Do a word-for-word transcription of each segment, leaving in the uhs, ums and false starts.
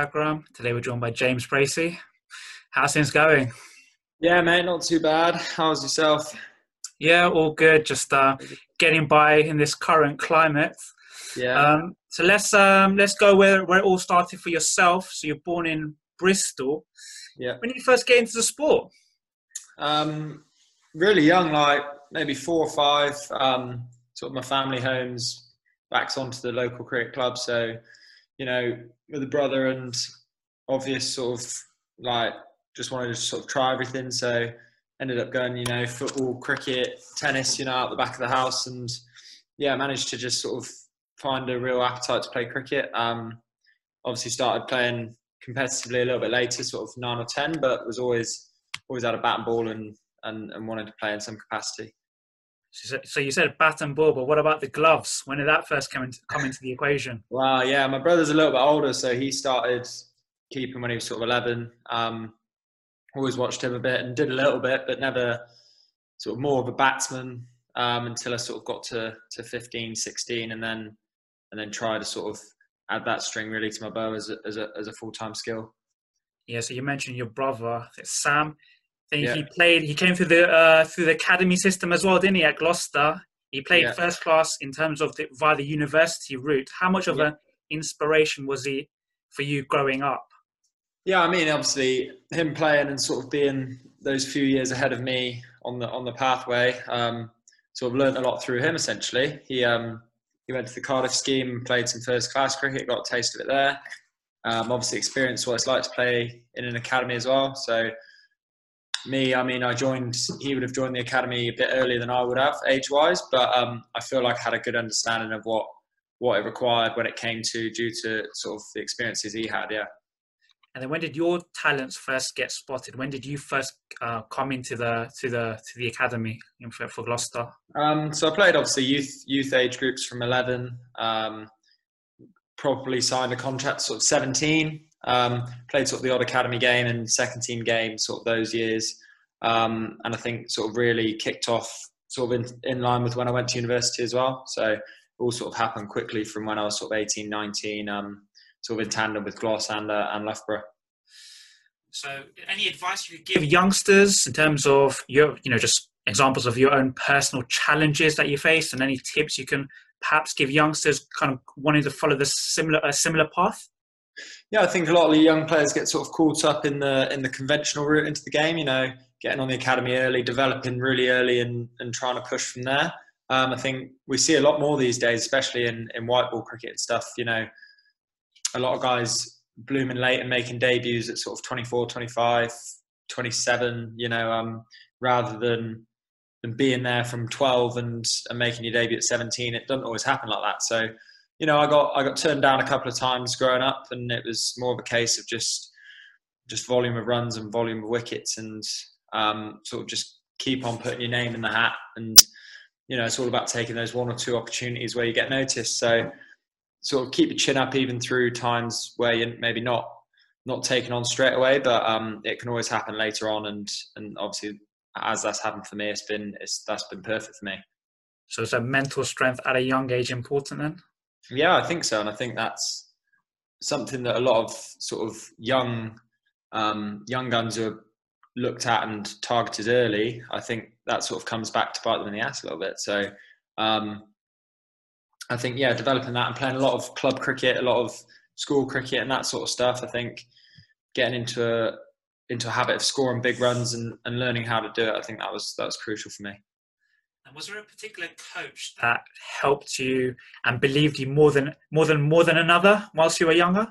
Tagram. Today we're joined by James Bracey. How's things going? Yeah, mate, not too bad. How's yourself? Yeah, all good. Just uh, getting by in this current climate. Yeah. Um, so let's um, let's go where where it all started for yourself. So you're born in Bristol. Yeah. When did you first get into the sport? Um, really young, like maybe four or five. Um, sort of my family home's backs onto the local cricket club, so you know, with a brother and obvious sort of like just wanted to sort of try everything. So ended up going, you know, football, cricket, tennis, you know, out the back of the house, and yeah, managed to just sort of find a real appetite to play cricket. Um, obviously started playing competitively a little bit later, sort of nine or ten, but was always always had a bat and ball and and, and wanted to play in some capacity. So you said bat and ball, but what about the gloves? When did that first come into, come into the equation? Well, yeah, my brother's a little bit older, so he started keeping when he was sort of eleven. Um, always watched him a bit and did a little bit, but never sort of more of a batsman um, until I sort of got to, to fifteen, sixteen, and then and then tried to sort of add that string really to my bow as a, as a, as a full-time skill. Yeah, so you mentioned your brother, Sam. Then yeah. He played. He came through the uh, through the academy system as well, didn't he? At Gloucester, he played yeah. first class in terms of the, via the university route. How much of yeah. an inspiration was he for you growing up? Yeah, I mean, obviously him playing and sort of being those few years ahead of me on the on the pathway. Um, sort of learned a lot through him. Essentially, he um, he went to the Cardiff scheme, played some first class cricket, got a taste of it there. Um, obviously, experienced what it's like to play in an academy as well. So. Me, I mean, I joined, he would have joined the academy a bit earlier than I would have age-wise, but um, I feel like I had a good understanding of what, what it required when it came to due to sort of the experiences he had, yeah. And then when did your talents first get spotted? When did you first uh, come into the, to the, to the academy for, for Gloucester? Um, so I played obviously youth, youth age groups from eleven, um, probably signed a contract sort of seventeen. Um, played sort of the odd academy game and second team game sort of those years, um, and I think sort of really kicked off sort of in, in line with when I went to university as well, so it all sort of happened quickly from when I was sort of eighteen, nineteen, um, sort of in tandem with Gloucester and, uh, and Loughborough. So any advice you could give youngsters in terms of your, you know, just examples of your own personal challenges that you faced, and any tips you can perhaps give youngsters kind of wanting to follow the similar, a similar path? Yeah, I think a lot of the young players get sort of caught up in the in the conventional route into the game, you know, getting on the academy early, developing really early and, and trying to push from there. Um, I think we see a lot more these days, especially in, in white ball cricket and stuff, you know, a lot of guys blooming late and making debuts at sort of twenty-four, twenty-five, twenty-seven, you know, um, rather than, than being there from twelve and, and making your debut at seventeen. It doesn't always happen like that. So, you know, I got I got turned down a couple of times growing up, and it was more of a case of just just volume of runs and volume of wickets, and um, sort of just keep on putting your name in the hat. And you know, it's all about taking those one or two opportunities where you get noticed. So sort of keep your chin up even through times where you're maybe not not taken on straight away, but um, it can always happen later on. And and obviously, as that's happened for me, it's been it's that's been perfect for me. So is that mental strength at a young age important then? Yeah, I think so, and I think that's something that a lot of sort of young um, young guns are looked at and targeted early. I think that sort of comes back to bite them in the ass a little bit. So um, I think, yeah, developing that and playing a lot of club cricket, a lot of school cricket and that sort of stuff. I think getting into a, into a habit of scoring big runs and, and learning how to do it, I think that was that was crucial for me. And was there a particular coach that helped you and believed you more than more than more than another whilst you were younger?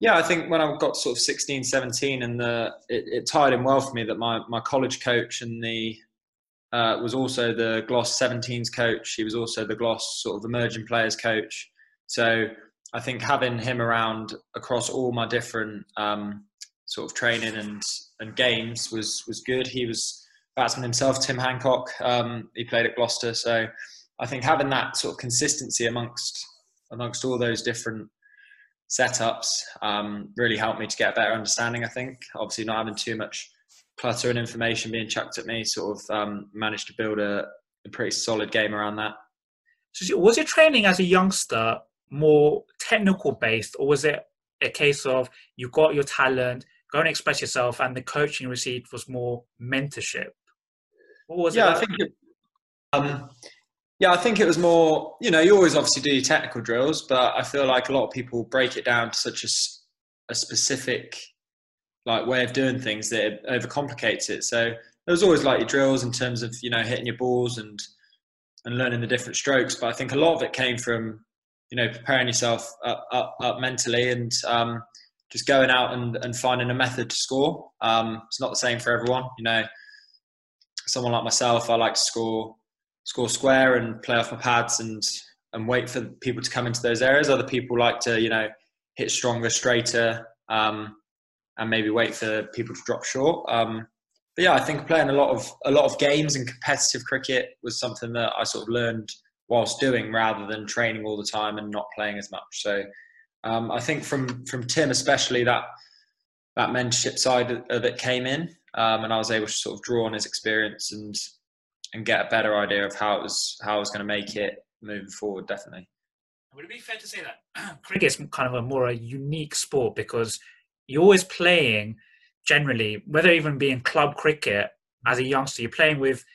Yeah, I think when I got sort of sixteen, seventeen, and the it, it tied in well for me that my my college coach and the uh, was also the Gloss seventeens coach. He was also the Gloss sort of emerging players coach. So I think having him around across all my different um, sort of training and and games was was good. He was. Batsman himself, Tim Hancock, um, he played at Gloucester. So I think having that sort of consistency amongst amongst all those different setups um, really helped me to get a better understanding, I think. Obviously not having too much clutter and information being chucked at me, sort of um, managed to build a, a pretty solid game around that. So was your training as a youngster more technical based, or was it a case of you got your talent, go and express yourself, and the coaching received was more mentorship? What was yeah, it? I think it, um, yeah, I think it was more, you know, you always obviously do your technical drills, but I feel like a lot of people break it down to such a, a specific like way of doing things that it overcomplicates it. So there was always like your drills in terms of, you know, hitting your balls and and learning the different strokes. But I think a lot of it came from, you know, preparing yourself up, up, up mentally and um, just going out and, and finding a method to score. Um, it's not the same for everyone. You know, someone like myself, I like to score score square and play off my pads and, and wait for people to come into those areas. Other people like to, you know, hit stronger, straighter, um, and maybe wait for people to drop short. Um, But yeah, I think playing a lot of a lot of games and competitive cricket was something that I sort of learned whilst doing, rather than training all the time and not playing as much. So um, I think from from Tim especially, that that mentorship side of it came in, um, and I was able to sort of draw on his experience and and get a better idea of how it was how I was going to make it moving forward. Definitely. Would it be fair to say that cricket's kind of a more a unique sport, because you're always playing? Generally, whether even being club cricket as a youngster, you're playing with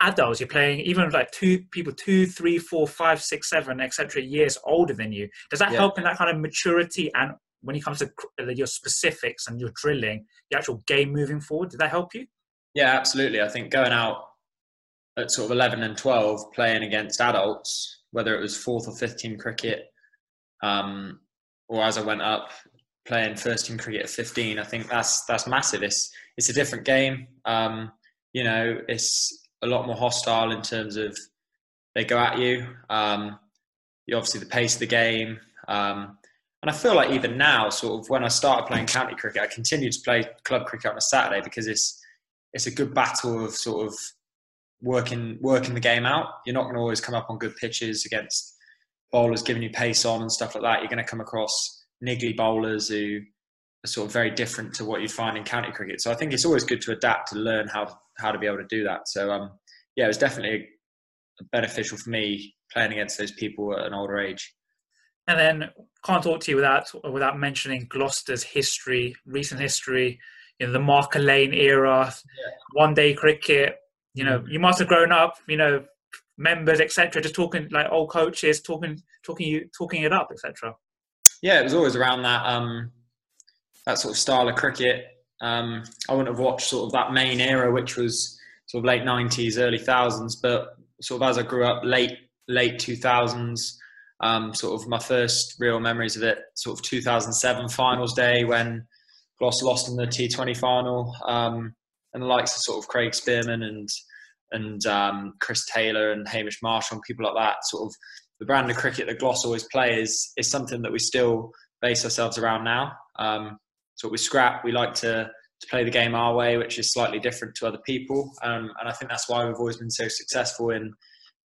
adults, you're playing even with like two people, two, three, four, five, six, seven, et cetera, years older than you. Does that yeah. help in that kind of maturity? And when it comes to your specifics and your drilling, the actual game moving forward, did that help you? Yeah, absolutely. I think going out at sort of eleven and twelve, playing against adults, whether it was fourth or fifth team cricket, um, or as I went up, playing first team cricket at fifteen, I think that's that's massive. It's it's a different game. Um, you know, it's a lot more hostile in terms of they go at you. Um, you obviously the pace of the game, um, and I feel like even now, sort of when I started playing county cricket, I continued to play club cricket on a Saturday because it's it's a good battle of sort of working working the game out. You're not going to always come up on good pitches against bowlers giving you pace on and stuff like that. You're going to come across niggly bowlers who are sort of very different to what you find in county cricket. So I think it's always good to adapt and learn how how to be able to do that. So um, yeah, it was definitely beneficial for me playing against those people at an older age. And then can't talk to you without without mentioning Gloucester's history, recent history, you know, the Mark Lane era, yeah. one day cricket. You know, you must have grown up, you know, members, et cetera, just talking like old coaches, talking talking you talking it up, et cetera. Yeah, it was always around that um, that sort of style of cricket. Um, I wouldn't have watched sort of that main era, which was sort of late nineties, early thousands. But sort of as I grew up, late late two thousands, um, sort of my first real memories of it, sort of two thousand seven finals day when Gloss lost in the T twenty final, um, and the likes of sort of Craig Spearman and and um, Chris Taylor and Hamish Marshall and people like that, sort of. The brand of cricket that Gloss always play is, is something that we still base ourselves around now. Um, so we scrap, we like to, to play the game our way, which is slightly different to other people. Um, and I think that's why we've always been so successful in,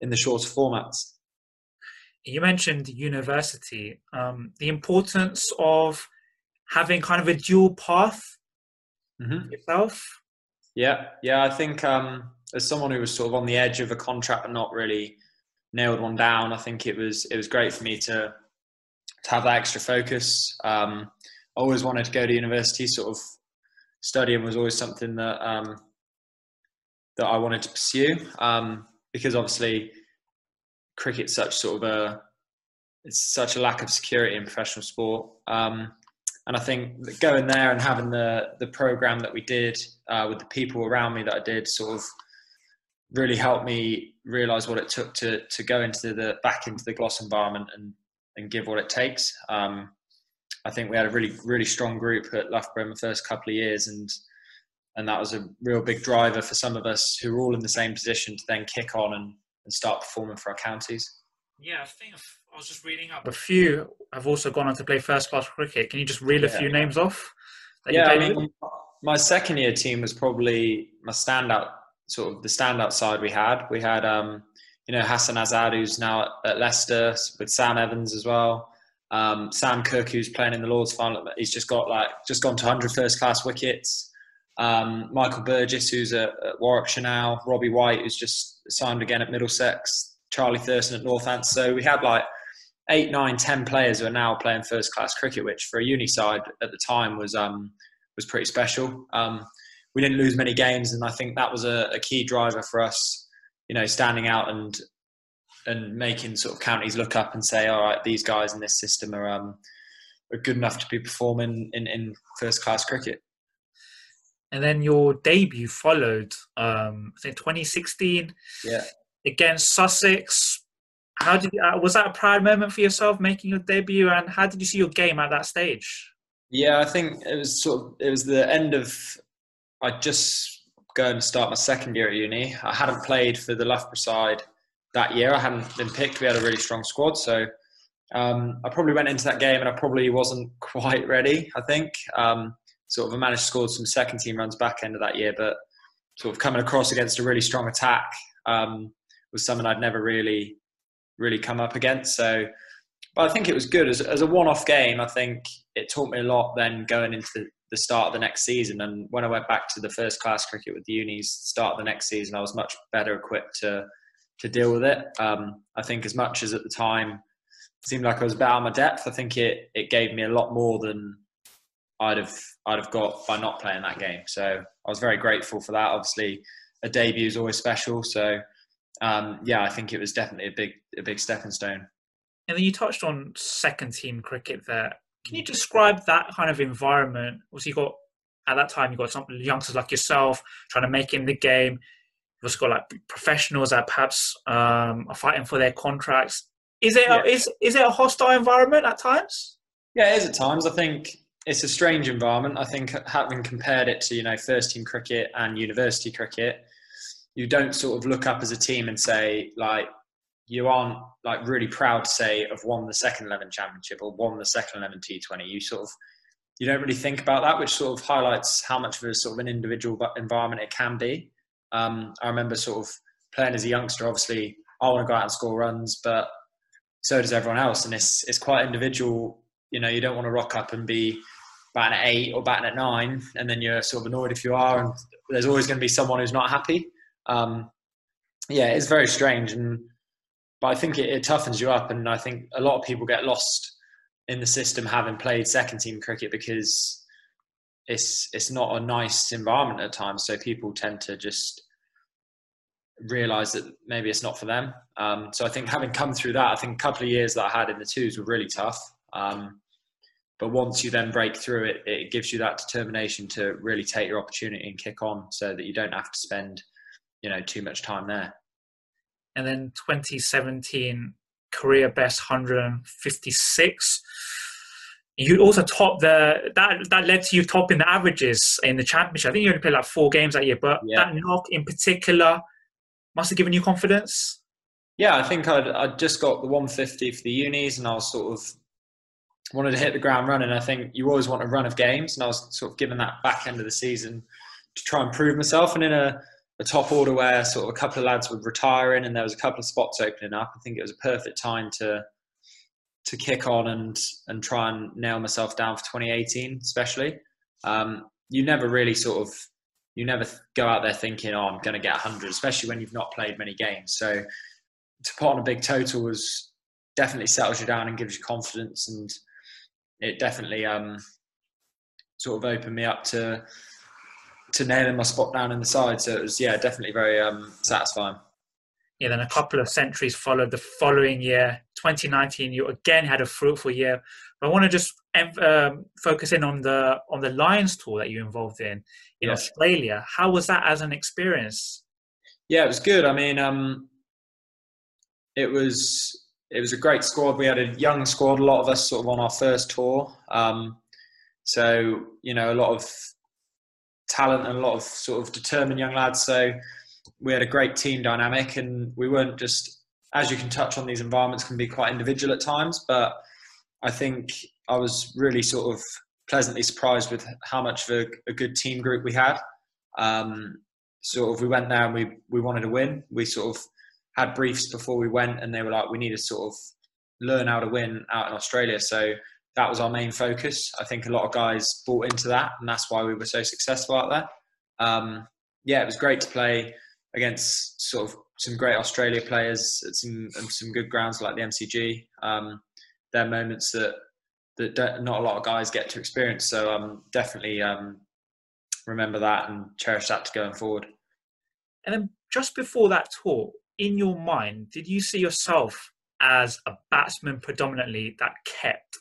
in the shorter formats. You mentioned university, um, the importance of having kind of a dual path mm-hmm. yourself. Yeah, yeah. I think um, as someone who was sort of on the edge of a contract and not really nailed one down, I think it was it was great for me to to have that extra focus. Um, I always wanted to go to university. Sort of studying was always something that um, that I wanted to pursue, um, because obviously cricket's such sort of a it's such a lack of security in professional sport, um, and I think that going there and having the the program that we did uh, with the people around me that I did sort of really helped me realise what it took to to go into the back into the Gloss environment and and give what it takes. Um, I think we had a really really strong group at Loughborough in the first couple of years, and and that was a real big driver for some of us who were all in the same position to then kick on and, and start performing for our counties. Yeah, I think I was just reading up a few. I've also gone on to play first class cricket. Can you just reel yeah. a few names off? Yeah, I mean, with? my second year team was probably my standout. Sort of the standout side we had. We had, um, you know, Hassan Azad, who's now at, at Leicester, with Sam Evans as well. Um, Sam Cook, who's playing in the Lord's final. He's just got like, just gone to one hundred first class wickets. Um, Michael Burgess, who's at, at Warwickshire now. Robbie White, who's just signed again at Middlesex. Charlie Thurston at Northants. So we had like eight, nine, ten players who are now playing first-class cricket, which for a uni side at the time was um, was pretty special. Um, we didn't lose many games, and I think that was a, a key driver for us, you know, standing out and and making sort of counties look up and say, all right, these guys in this system are um, are good enough to be performing in, in first-class cricket. And then your debut followed, um, I think twenty sixteen, yeah, against Sussex. How did you, was that a proud moment for yourself making your debut, and how did you see your game at that stage? Yeah, I think it was sort of it was the end of I'd just go and start my second year at uni. I hadn't played for the Loughborough side that year. I hadn't been picked. We had a really strong squad, so um, I probably went into that game and I probably wasn't quite ready. I think um, sort of I managed to score some second team runs back end of that year, but sort of coming across against a really strong attack um, was something I'd never really. really come up against. So, but I think it was good as, as a one-off game. I think it taught me a lot then going into the, the start of the next season. And when I went back to the first class cricket with the unis, start of the next season, I was much better equipped to to deal with it. Um, I think as much as at the time it seemed like I was about on my depth, I think it it gave me a lot more than I'd have I'd have got by not playing that game. So I was very grateful for that. Obviously, a debut is always special. So. Um, yeah, I think it was definitely a big, a big stepping stone. And then you touched on second team cricket there. Can you describe that kind of environment? Obviously, you got at that time you got some youngsters like yourself trying to make it in the game. You've also got like professionals that perhaps um, are fighting for their contracts. Is it yeah. is is it a hostile environment at times? Yeah, it is at times. I think it's a strange environment. I think having compared it to you know first team cricket and university cricket. You don't sort of look up as a team and say, like, you aren't, like, really proud to say I've won the second eleven championship or won the second eleven T twenty. You sort of, you don't really think about that, which sort of highlights how much of a sort of an individual environment it can be. Um, I remember sort of playing as a youngster, obviously, I want to go out and score runs, but so does everyone else. And it's, it's quite individual. You know, you don't want to rock up and be batting at eight or batting at nine, and then you're sort of annoyed if you are, and there's always going to be someone who's not happy. Um, yeah, it's very strange, and but I think it, it toughens you up, and I think a lot of people get lost in the system having played second team cricket because it's it's not a nice environment at times. So people tend to just realise that maybe it's not for them. Um, so I think having come through that, I think a couple of years that I had in the twos were really tough. Um, but once you then break through it, it gives you that determination to really take your opportunity and kick on, so that you don't have to spend. You know, too much time there. And then twenty seventeen, career best one hundred fifty-six. You also topped the, that, that led to you topping the averages in the championship. I think you only played like four games that year, but yeah. That knock in particular must have given you confidence. Yeah, I think I'd, I'd just got the one fifty for the unis, and I was sort of wanted to hit the ground running. I think you always want a run of games, and I was sort of given that back end of the season to try and prove myself. And in a a top order where sort of a couple of lads were retiring and there was a couple of spots opening up, I think it was a perfect time to to kick on and and try and nail myself down for twenty eighteen especially. Um, you never really sort of, you never go out there thinking, oh, I'm going to get one hundred, especially when you've not played many games. So to put on a big total was definitely settles you down and gives you confidence, and it definitely um, sort of opened me up to to nailing my spot down in the side. So it was, yeah, definitely very um, satisfying. Yeah, then a couple of centuries followed the following year, twenty nineteen. You again had a fruitful year. But I want to just um, focus in on the on the Lions tour that you involved in in yeah. Australia. How was that as an experience? Yeah, it was good. I mean, um, it was it was a great squad. We had a young squad, a lot of us sort of on our first tour. Um, so, you know, a lot of talent and a lot of sort of determined young lads, so we had a great team dynamic, and we weren't just, as you can touch on, these environments can be quite individual at times, but I think I was really sort of pleasantly surprised with how much of a, a good team group we had. Um, sort of we went there and we, we wanted to win. We sort of had briefs before we went, and they were like, we need to sort of learn how to win out in Australia, so that was our main focus. I think a lot of guys bought into that, and that's why we were so successful out there. Um, yeah, it was great to play against sort of some great Australia players at some, some good grounds like the M C G. Um, they're moments that that not a lot of guys get to experience. So um, definitely um, remember that and cherish that to going forward. And then just before that tour, in your mind, did you see yourself as a batsman predominantly that kept?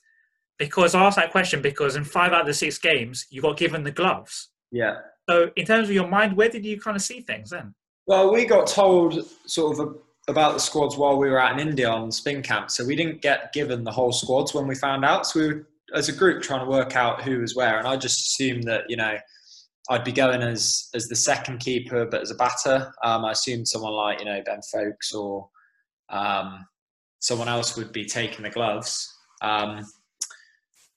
Because I asked that question because in five out of the six games, you got given the gloves. Yeah. So in terms of your mind, where did you kind of see things then? Well, we got told sort of about the squads while we were out in India on spin camp. So we didn't get given the whole squads when we found out. So we were, as a group, trying to work out who was where. And I just assumed that, you know, I'd be going as as the second keeper, but as a batter. Um, I assumed someone like, you know, Ben Foulkes or um, someone else would be taking the gloves. Um,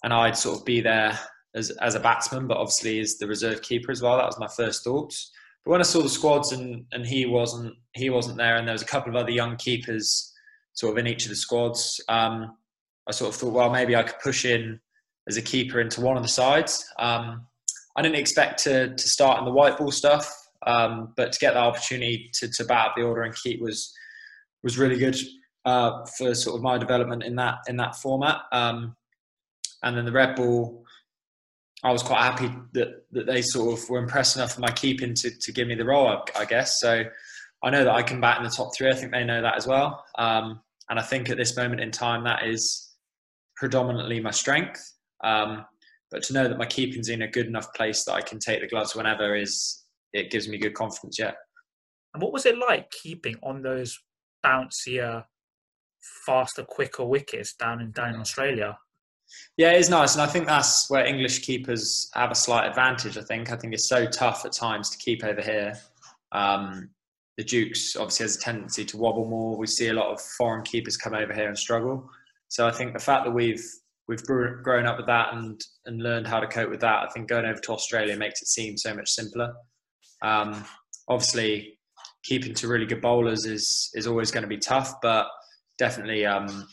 and I'd sort of be there as as a batsman, but obviously as the reserve keeper as well. That was my first thoughts. But when I saw the squads and, and he wasn't he wasn't there, and there was a couple of other young keepers sort of in each of the squads, um, I sort of thought, well, maybe I could push in as a keeper into one of the sides. Um, I didn't expect to to start in the white ball stuff, um, but to get that opportunity to, to bat up the order and keep was was really good uh, for sort of my development in that in that format. Um, and then the red ball, I was quite happy that, that they sort of were impressed enough with my keeping to, to give me the role, I, I guess. So I know that I can bat in the top three. I think they know that as well. Um, and I think at this moment in time, that is predominantly my strength. Um, but to know that my keeping's in a good enough place that I can take the gloves whenever is, it gives me good confidence, yeah. And what was it like keeping on those bouncier, faster, quicker wickets down in, down in Australia? Yeah, it is nice, and I think that's where English keepers have a slight advantage. I think I think it's so tough at times to keep over here. Um, the Dukes obviously has a tendency to wobble more. We see a lot of foreign keepers come over here and struggle. So I think the fact that we've we've grown up with that and and learned how to cope with that, I think going over to Australia makes it seem so much simpler. Um, obviously, keeping to really good bowlers is is always going to be tough, but definitely. Um,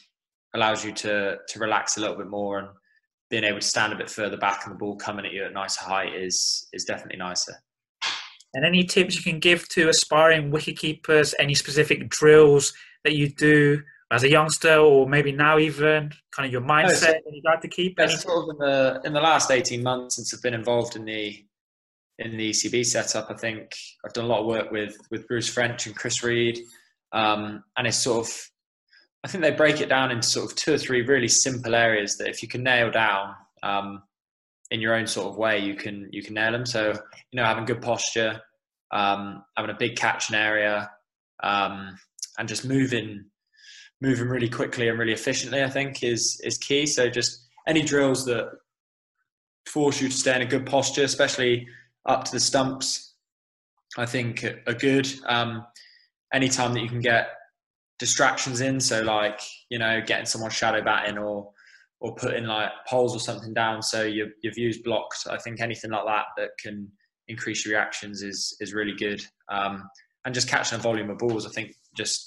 allows you to to relax a little bit more, and being able to stand a bit further back and the ball coming at you at nicer height is is definitely nicer. And any tips you can give to aspiring wicketkeepers, any specific drills that you do as a youngster or maybe now even, kind of your mindset no, so, you'd like to keep? Yeah, sort of in the in the last eighteen months since I've been involved in the in the E C B setup, I think I've done a lot of work with, with Bruce French and Chris Reed, um, and it's sort of, I think they break it down into sort of two or three really simple areas that if you can nail down um, in your own sort of way, you can you can nail them. So, you know, having good posture, um, having a big catching area, um, and just moving moving really quickly and really efficiently, I think, is is key. So just any drills that force you to stay in a good posture, especially up to the stumps, I think are good. Um, anytime that you can get distractions in, so like, you know, getting someone shadow batting or or putting like poles or something down so your your view's blocked, I think anything like that that can increase your reactions is is really good, um and just catching a volume of balls. I think just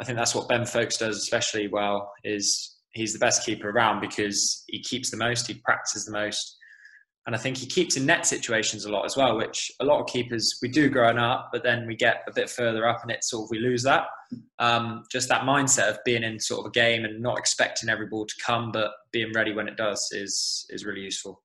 I think that's what Ben Foulkes does especially well, is he's the best keeper around because he keeps the most, he practices the most, and I think he keeps in net situations a lot as well, which a lot of keepers we do growing up, but then we get a bit further up and it's sort of we lose that. Um, just that mindset of being in sort of a game and not expecting every ball to come, but being ready when it does is is really useful.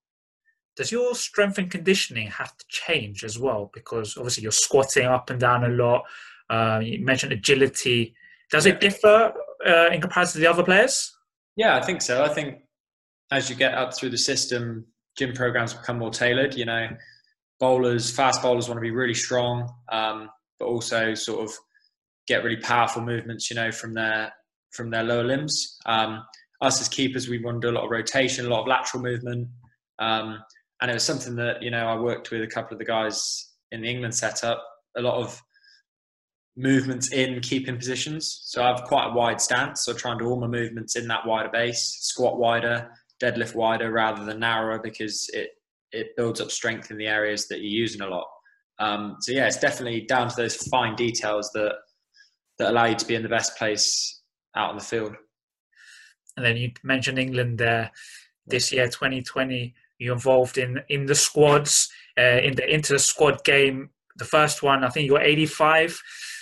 Does your strength and conditioning have to change as well? Because obviously you're squatting up and down a lot. Um, you mentioned agility. Does it differ uh, in comparison to the other players? Yeah, I think so. I think as you get up through the system, gym programs become more tailored. You know, bowlers, fast bowlers want to be really strong, um, but also sort of get really powerful movements, you know, from their from their lower limbs. Um, us as keepers, we want to do a lot of rotation, a lot of lateral movement, um, and it was something that, you know, I worked with a couple of the guys in the England setup. A lot of movements in keeping positions, so I have quite a wide stance, so I try and do all my movements in that wider base, squat wider, deadlift wider rather than narrower, because it it builds up strength in the areas that you're using a lot. Um, so yeah, it's definitely down to those fine details that that allow you to be in the best place out on the field. And then you mentioned England there. This year, twenty twenty, you're involved in, in the squads, uh, in the inter-squad game. The first one, I think you got eighty-five.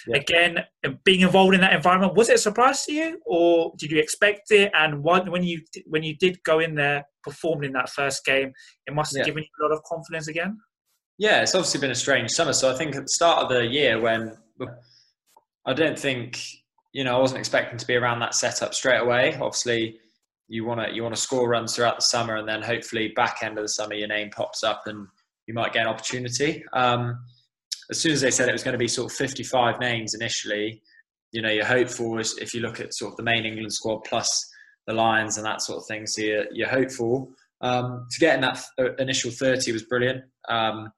yeah. Again, being involved in that environment, was it a surprise to you, or did you expect it? And what, when you when you did go in there, performed in that first game, it must have yeah. given you a lot of confidence again. Yeah, it's obviously been a strange summer. So I think at the start of the year, when I don't think you know I wasn't expecting to be around that setup straight away. Obviously, you want to you want to score runs throughout the summer, and then hopefully back end of the summer your name pops up and you might get an opportunity. Um, as soon as they said it was going to be sort of fifty-five names initially, you know, you're hopeful if you look at sort of the main England squad plus the Lions and that sort of thing. So you're, you're hopeful. Um, to get in that th- initial thirty was brilliant. Um,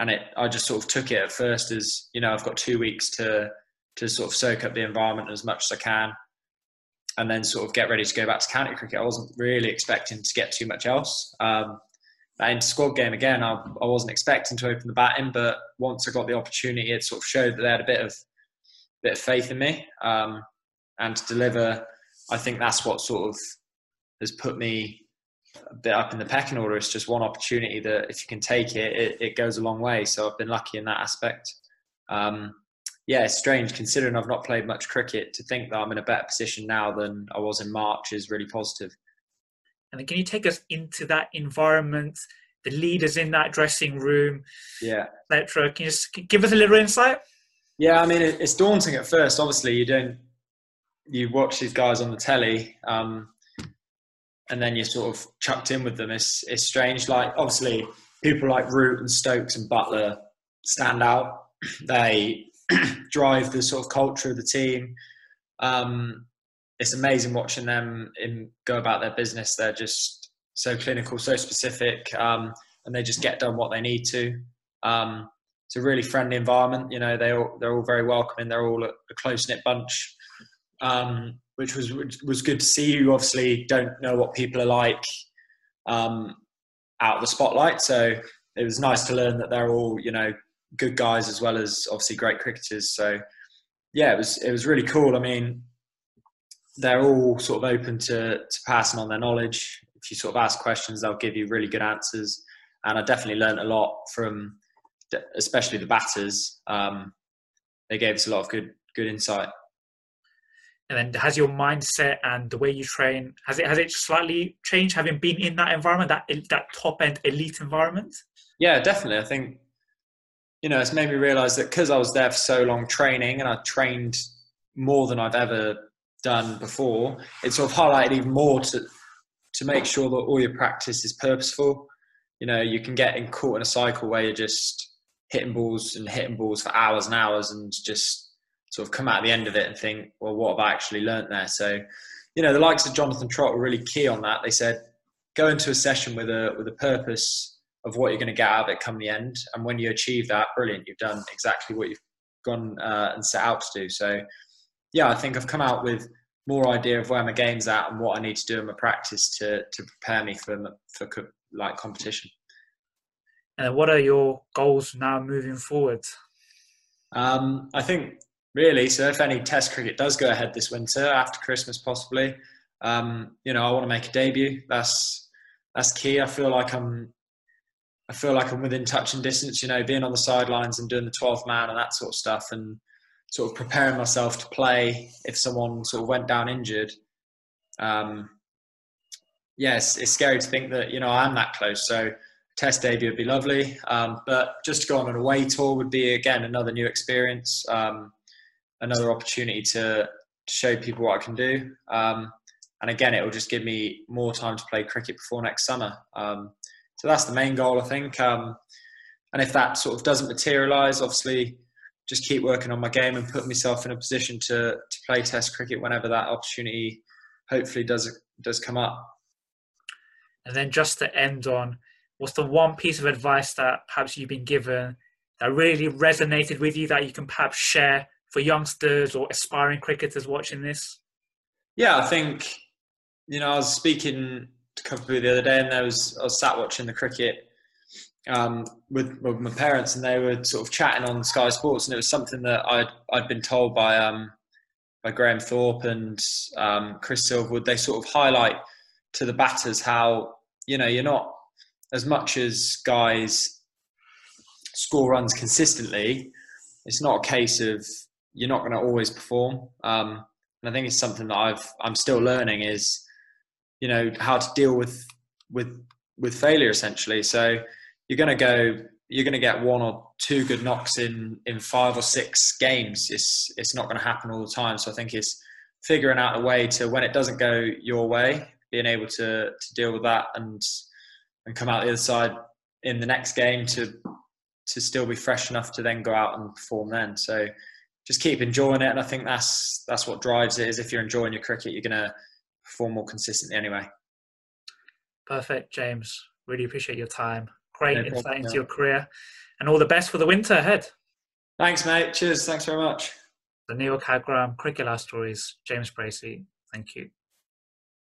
and it, I just sort of took it at first as, you know, I've got two weeks to, to sort of soak up the environment as much as I can and then sort of get ready to go back to county cricket. I wasn't really expecting to get too much else. Um, That inter-squad game again, I, I wasn't expecting to open the batting, but once I got the opportunity, it sort of showed that they had a bit of bit of faith in me, um, and to deliver. I think that's what sort of has put me a bit up in the pecking order. It's just one opportunity that if you can take it, it, it goes a long way. So I've been lucky in that aspect. Um, yeah, it's strange considering I've not played much cricket. To think that I'm in a better position now than I was in March is really positive. And can you take us into that environment, the leaders in that dressing room, yeah, et cetera? Can you just give us a little insight? Yeah, I mean, it's daunting at first. Obviously, you don't, you watch these guys on the telly, um, and then you're sort of chucked in with them. It's it's strange. Like, obviously, people like Root and Stokes and Butler stand out. They drive the sort of culture of the team. Um, It's amazing watching them in, go about their business. They're just so clinical, so specific, um, and they just get done what they need to. Um, it's a really friendly environment. You know, they all, they're all very welcoming. They're all a, a close-knit bunch, um, which was which was good to see. You obviously don't know what people are like um, out of the spotlight, so it was nice to learn that they're all, you know, good guys as well as obviously great cricketers. So, yeah, it was it was really cool. I mean, they're all sort of open to, to passing on their knowledge. If you sort of ask questions, they'll give you really good answers. And I definitely learned a lot from, especially the batters. Um, they gave us a lot of good, good insight. And then has your mindset and the way you train, has it, has it slightly changed having been in that environment, that, that top end elite environment? Yeah, definitely. I think, you know, it's made me realize that because I was there for so long training and I trained more than I've ever done before, it's sort of highlighted even more to to make sure that all your practice is purposeful. You know, you can get in, caught in a cycle where you're just hitting balls and hitting balls for hours and hours and just sort of come out at the end of it and think, well, what have I actually learnt there? So, you know, the likes of Jonathan Trott were really key on that. They said, go into a session with a with a purpose of what you're going to get out of it come the end. And when you achieve that, brilliant, you've done exactly what you've gone uh, and set out to do. So, yeah, I think I've come out with more idea of where my game's at and what I need to do in my practice to to prepare me for for like competition. And what are your goals now moving forward? Um, I think really, so if any Test cricket does go ahead this winter after Christmas, possibly, um, you know, I want to make a debut. That's that's key. I feel like I'm I feel like I'm within touch and distance. You know, being on the sidelines and doing the twelfth man and that sort of stuff, and sort of preparing myself to play if someone sort of went down injured. Um, yeah, it's, it's scary to think that, you know, I'm that close. So Test debut would be lovely. Um, but just to go on an away tour would be, again, another new experience, um, another opportunity to, to show people what I can do. Um, and again, it will just give me more time to play cricket before next summer. Um, so that's the main goal, I think. Um, and if that sort of doesn't materialise, obviously, just keep working on my game and put myself in a position to, to play Test cricket whenever that opportunity hopefully does does come up. And then just to end on, what's the one piece of advice that perhaps you've been given that really resonated with you that you can perhaps share for youngsters or aspiring cricketers watching this? Yeah, I think, you know, I was speaking to Kupu the other day and there was, I was sat watching the cricket Um, with, with my parents, and they were sort of chatting on Sky Sports, and it was something that I'd I'd been told by um, by Graham Thorpe and um, Chris Silverwood. They sort of highlight to the batters how, you know, you're not, as much as guys score runs consistently, it's not a case of you're not going to always perform. Um, and I think it's something that I've, I'm still learning is, you know, how to deal with, with, with failure essentially. So you're going to go, you're going to get one or two good knocks in, in five or six games. It's, it's not going to happen all the time. So I think it's figuring out a way to, when it doesn't go your way, being able to, to deal with that and, and come out the other side in the next game to, to still be fresh enough to then go out and perform then. So just keep enjoying it. And I think that's, that's what drives it, is if you're enjoying your cricket, you're going to perform more consistently anyway. Perfect, James. Really appreciate your time. Great no insight into no. your career, and all the best for the winter ahead. Thanks, mate. Cheers. Thanks very much. The Neil Cadgram Cricket Life Stories, James Bracey. Thank you.